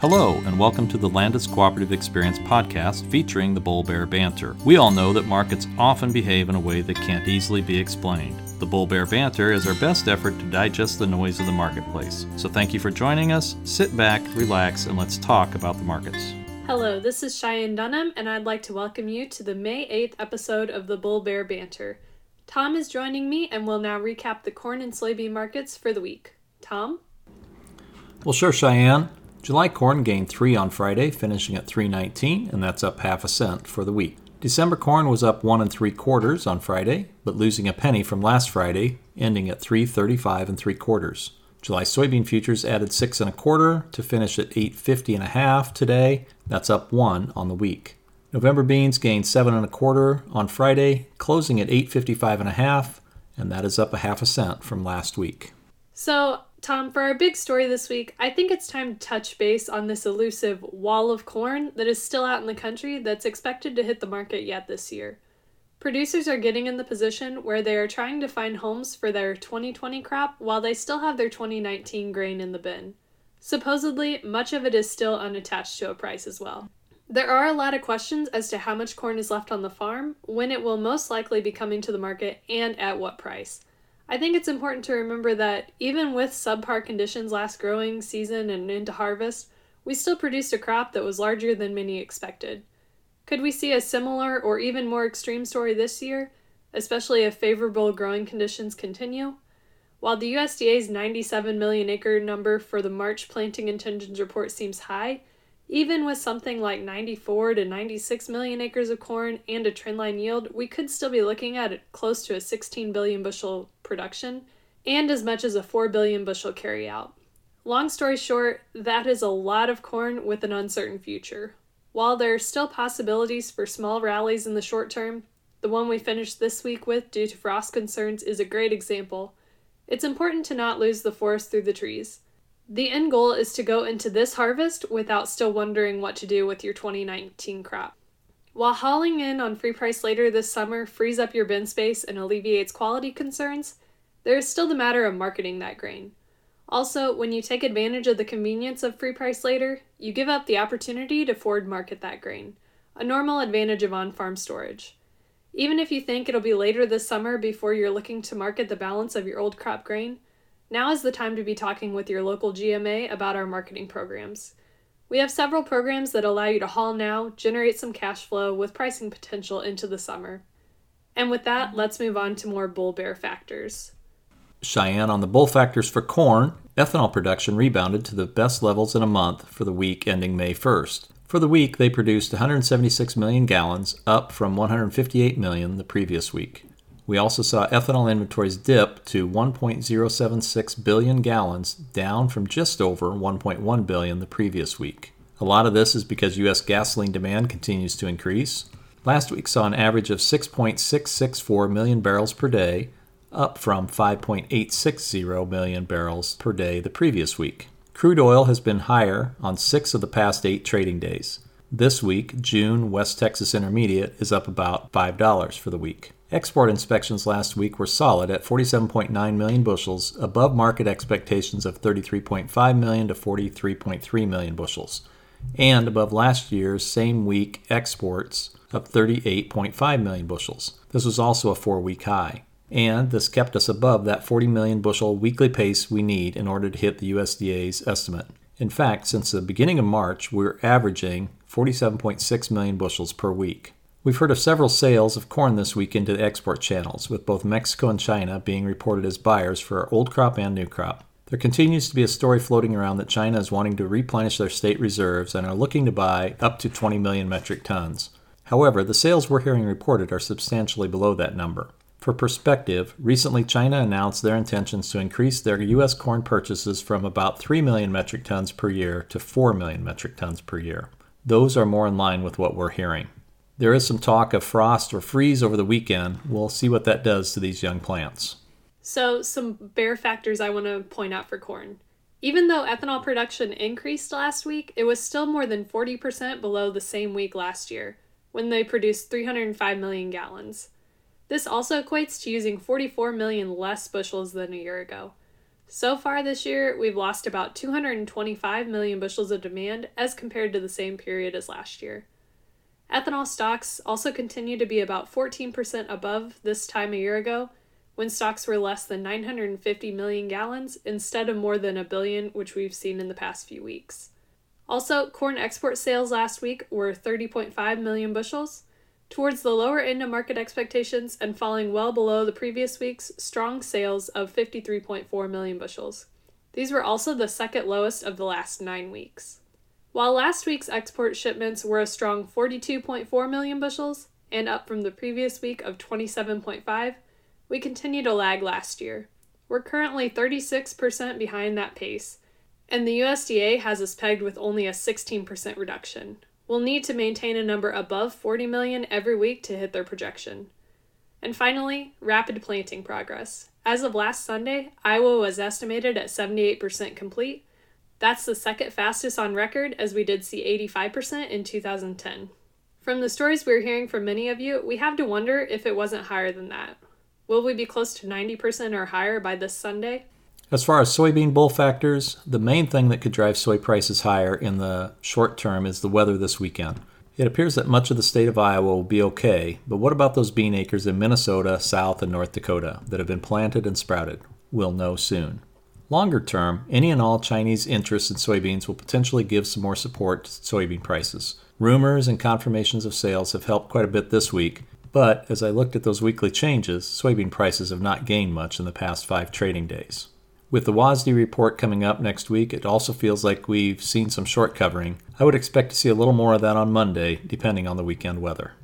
Hello, and welcome to the Landis Cooperative Experience podcast featuring the Bull Bear Banter. We all know that markets often behave in a way that can't easily be explained. The Bull Bear Banter is our best effort to digest the noise of the marketplace. So thank you for joining us. Sit back, relax, and let's talk about the markets. Hello, this is Cheyenne Dunham, and I'd like to welcome you to the May 8th episode of the Bull Bear Banter. Tom is joining me, and we'll now recap the corn and soybean markets for the week. Tom? Well, sure, Cheyenne. July corn gained 3 on Friday, finishing at 3.19, and that's up half a cent for the week. December corn was up 1 3/4 on Friday, but losing a penny from last Friday, ending at 3.35 3/4. July soybean futures added 6 1/4 to finish at 8.50 1/2 today. That's up 1 on the week. November beans gained 7 1/4 on Friday, closing at 8.55 1/2, and that is up a half a cent from last week. So, Tom, for our big story this week, I think it's time to touch base on this elusive wall of corn that is still out in the country that's expected to hit the market yet this year. Producers are getting in the position where they are trying to find homes for their 2020 crop while they still have their 2019 grain in the bin. Supposedly, much of it is still unattached to a price as well. There are a lot of questions as to how much corn is left on the farm, when it will most likely be coming to the market, and at what price. I think it's important to remember that even with subpar conditions last growing season and into harvest, we still produced a crop that was larger than many expected. Could we see a similar or even more extreme story this year, especially if favorable growing conditions continue? While the USDA's 97 million acre number for the March planting intentions report seems high, even with something like 94 to 96 million acres of corn and a trendline yield, we could still be looking at close to a 16 billion bushel production and as much as a 4 billion bushel carryout. Long story short, that is a lot of corn with an uncertain future. While there are still possibilities for small rallies in the short term, the one we finished this week with due to frost concerns is a great example. It's important to not lose the forest through the trees. The end goal is to go into this harvest without still wondering what to do with your 2019 crop. While hauling in on free price later this summer frees up your bin space and alleviates quality concerns, there is still the matter of marketing that grain. Also, when you take advantage of the convenience of free price later, you give up the opportunity to forward market that grain, a normal advantage of on-farm storage. Even if you think it'll be later this summer before you're looking to market the balance of your old crop grain, now is the time to be talking with your local GMA about our marketing programs. We have several programs that allow you to haul now, generate some cash flow with pricing potential into the summer. And with that, let's move on to more bull bear factors. Cheyenne, on the bull factors for corn, ethanol production rebounded to the best levels in a month for the week ending May 1st. For the week, they produced 176 million gallons, up from 158 million the previous week. We also saw ethanol inventories dip to 1.076 billion gallons, down from just over 1.1 billion the previous week. A lot of this is because U.S. gasoline demand continues to increase. Last week saw an average of 6.664 million barrels per day, up from 5.860 million barrels per day the previous week. Crude oil has been higher on 6 of the past 8 trading days. This week, June West Texas Intermediate is up about $5 for the week. Export inspections last week were solid at 47.9 million bushels, above market expectations of 33.5 million to 43.3 million bushels, and above last year's same week exports of 38.5 million bushels. This was also a 4-week high, and this kept us above that 40 million bushel weekly pace we need in order to hit the USDA's estimate. In fact, since the beginning of March, we're averaging 47.6 million bushels per week. We've heard of several sales of corn this week into the export channels, with both Mexico and China being reported as buyers for our old crop and new crop. There continues to be a story floating around that China is wanting to replenish their state reserves and are looking to buy up to 20 million metric tons. However, the sales we're hearing reported are substantially below that number. For perspective, recently China announced their intentions to increase their U.S. corn purchases from about 3 million metric tons per year to 4 million metric tons per year. Those are more in line with what we're hearing. There is some talk of frost or freeze over the weekend. We'll see what that does to these young plants. So, some bear factors I want to point out for corn. Even though ethanol production increased last week, it was still more than 40% below the same week last year, when they produced 305 million gallons. This also equates to using 44 million less bushels than a year ago. So far this year, we've lost about 225 million bushels of demand as compared to the same period as last year. Ethanol stocks also continue to be about 14% above this time a year ago, when stocks were less than 950 million gallons instead of more than a billion, which we've seen in the past few weeks. Also, corn export sales last week were 30.5 million bushels, towards the lower end of market expectations and falling well below the previous week's strong sales of 53.4 million bushels. These were also the second lowest of the last 9 weeks. While last week's export shipments were a strong 42.4 million bushels and up from the previous week of 27.5, we continue to lag last year. We're currently 36% behind that pace, and the USDA has us pegged with only a 16% reduction. We'll need to maintain a number above 40 million every week to hit their projection. And finally, rapid planting progress. As of last Sunday, Iowa was estimated at 78% complete. That's the second fastest on record, as we did see 85% in 2010. From the stories we're hearing from many of you, we have to wonder if it wasn't higher than that. Will we be close to 90% or higher by this Sunday? As far as soybean bull factors, the main thing that could drive soy prices higher in the short term is the weather this weekend. It appears that much of the state of Iowa will be okay, but what about those bean acres in Minnesota, South, and North Dakota that have been planted and sprouted? We'll know soon. Longer term, any and all Chinese interest in soybeans will potentially give some more support to soybean prices. Rumors and confirmations of sales have helped quite a bit this week, but as I looked at those weekly changes, soybean prices have not gained much in the past 5 trading days. With the WASDE report coming up next week, it also feels like we've seen some short covering. I would expect to see a little more of that on Monday, depending on the weekend weather.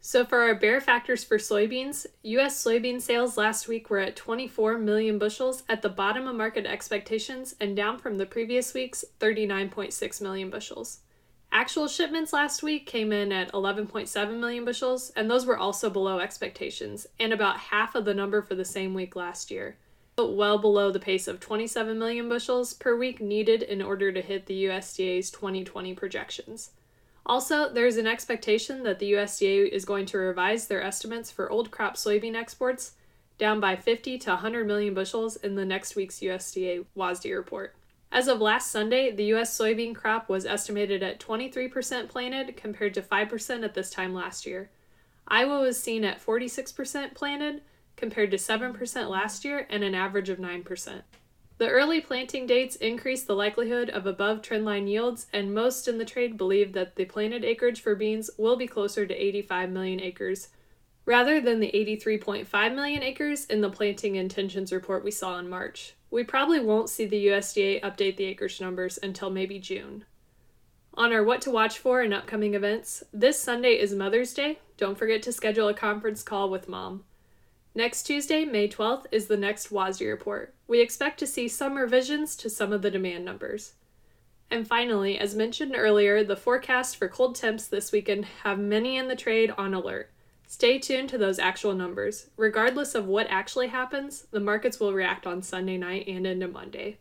So for our bear factors for soybeans, U.S. soybean sales last week were at 24 million bushels, at the bottom of market expectations and down from the previous week's 39.6 million bushels. Actual shipments last week came in at 11.7 million bushels, and those were also below expectations, and about half of the number for the same week last year, but well below the pace of 27 million bushels per week needed in order to hit the USDA's 2020 projections. Also, there's an expectation that the USDA is going to revise their estimates for old crop soybean exports down by 50 to 100 million bushels in the next week's USDA WASDE report. As of last Sunday, the U.S. soybean crop was estimated at 23% planted compared to 5% at this time last year. Iowa was seen at 46% planted, compared to 7% last year and an average of 9%. The early planting dates increase the likelihood of above trendline yields, and most in the trade believe that the planted acreage for beans will be closer to 85 million acres, rather than the 83.5 million acres in the planting intentions report we saw in March. We probably won't see the USDA update the acreage numbers until maybe June. On our what to watch for and upcoming events, this Sunday is Mother's Day. Don't forget to schedule a conference call with Mom. Next Tuesday, May 12th, is the next WASDE report. We expect to see some revisions to some of the demand numbers. And finally, as mentioned earlier, the forecast for cold temps this weekend have many in the trade on alert. Stay tuned to those actual numbers. Regardless of what actually happens, the markets will react on Sunday night and into Monday.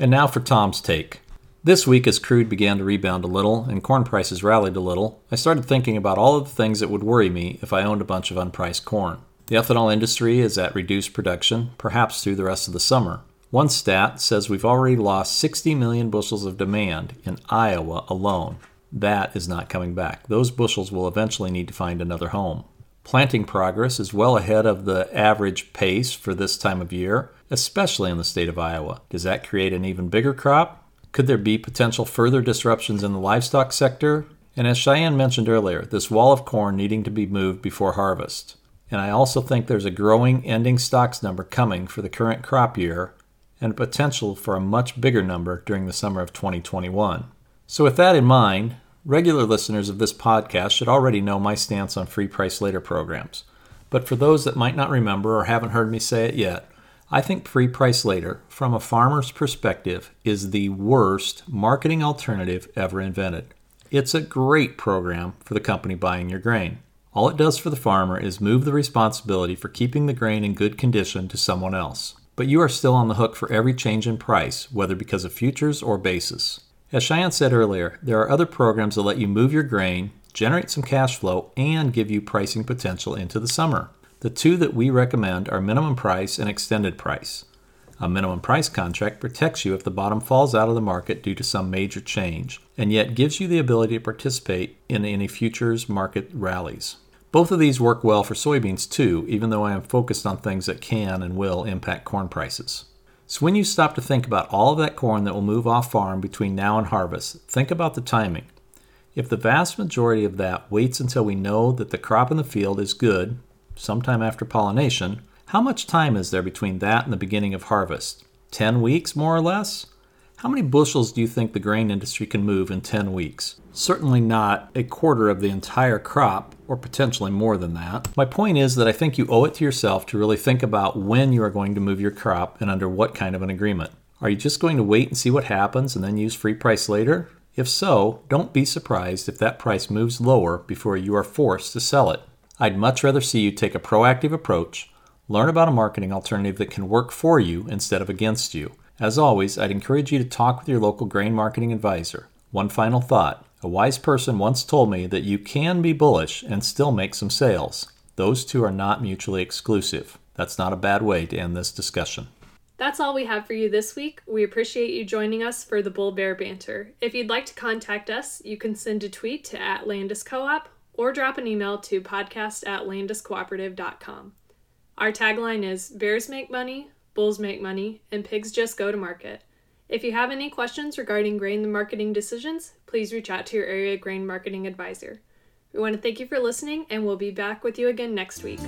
And now for Tom's take. This week, as crude began to rebound a little and corn prices rallied a little, I started thinking about all of the things that would worry me if I owned a bunch of unpriced corn. The ethanol industry is at reduced production, perhaps through the rest of the summer. One stat says we've already lost 60 million bushels of demand in Iowa alone. That is not coming back. Those bushels will eventually need to find another home. Planting progress is well ahead of the average pace for this time of year, especially in the state of Iowa. Does that create an even bigger crop? Could there be potential further disruptions in the livestock sector? And as Cheyenne mentioned earlier, this wall of corn needing to be moved before harvest. And I also think there's a growing ending stocks number coming for the current crop year and potential for a much bigger number during the summer of 2021. So with that in mind, regular listeners of this podcast should already know my stance on free price later programs. But for those that might not remember or haven't heard me say it yet, I think free price later, from a farmer's perspective, is the worst marketing alternative ever invented. It's a great program for the company buying your grain. All it does for the farmer is move the responsibility for keeping the grain in good condition to someone else. But you are still on the hook for every change in price, whether because of futures or basis. As Cheyenne said earlier, there are other programs that let you move your grain, generate some cash flow, and give you pricing potential into the summer. The two that we recommend are minimum price and extended price. A minimum price contract protects you if the bottom falls out of the market due to some major change, and yet gives you the ability to participate in any futures market rallies. Both of these work well for soybeans too, even though I am focused on things that can and will impact corn prices. So when you stop to think about all of that corn that will move off farm between now and harvest, think about the timing. If the vast majority of that waits until we know that the crop in the field is good, sometime after pollination, how much time is there between that and the beginning of harvest? 10 weeks, more or less? How many bushels do you think the grain industry can move in 10 weeks? Certainly not a quarter of the entire crop, or potentially more than that. My point is that I think you owe it to yourself to really think about when you are going to move your crop and under what kind of an agreement. Are you just going to wait and see what happens and then use free price later? If so, don't be surprised if that price moves lower before you are forced to sell it. I'd much rather see you take a proactive approach, learn about a marketing alternative that can work for you instead of against you. As always, I'd encourage you to talk with your local grain marketing advisor. One final thought. A wise person once told me that you can be bullish and still make some sales. Those two are not mutually exclusive. That's not a bad way to end this discussion. That's all we have for you this week. We appreciate you joining us for the Bull Bear Banter. If you'd like to contact us, you can send a tweet to @LandisCoop or drop an email to podcast@landiscooperative.com. Our tagline is, "Bears make money, bulls make money, and pigs just go to market." If you have any questions regarding grain marketing decisions, please reach out to your area grain marketing advisor. We want to thank you for listening, and we'll be back with you again next week.